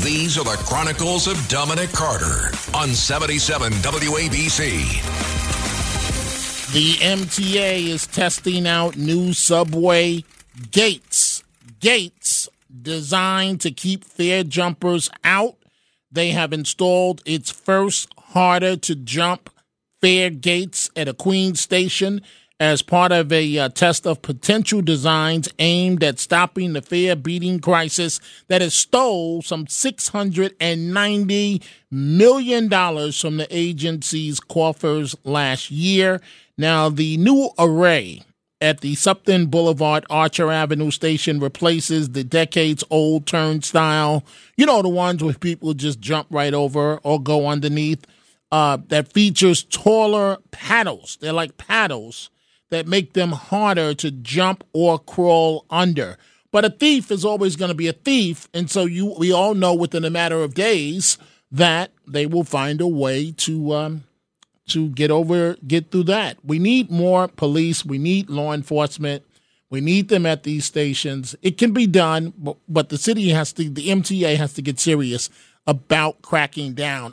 These are the Chronicles of Dominic Carter on 77 WABC. The MTA is testing out new subway gates. Gates designed to keep fare jumpers out. They have installed its first harder-to-jump fare gates at a Queens station as part of a test of potential designs aimed at stopping the fare-beating crisis that has stole some $690 million from the agency's coffers last year. Now, the new array at the Sutton Boulevard Archer Avenue station replaces the decades-old turnstile, you know, the ones where people just jump right over or go underneath, that features taller paddles. They're like paddles that make them harder to jump or crawl under. But a thief is always going to be a thief, and so we all know within a matter of days that they will find a way to get through that. We need more police. We need law enforcement. We need them at these stations. It can be done, but the MTA has to get serious about cracking down.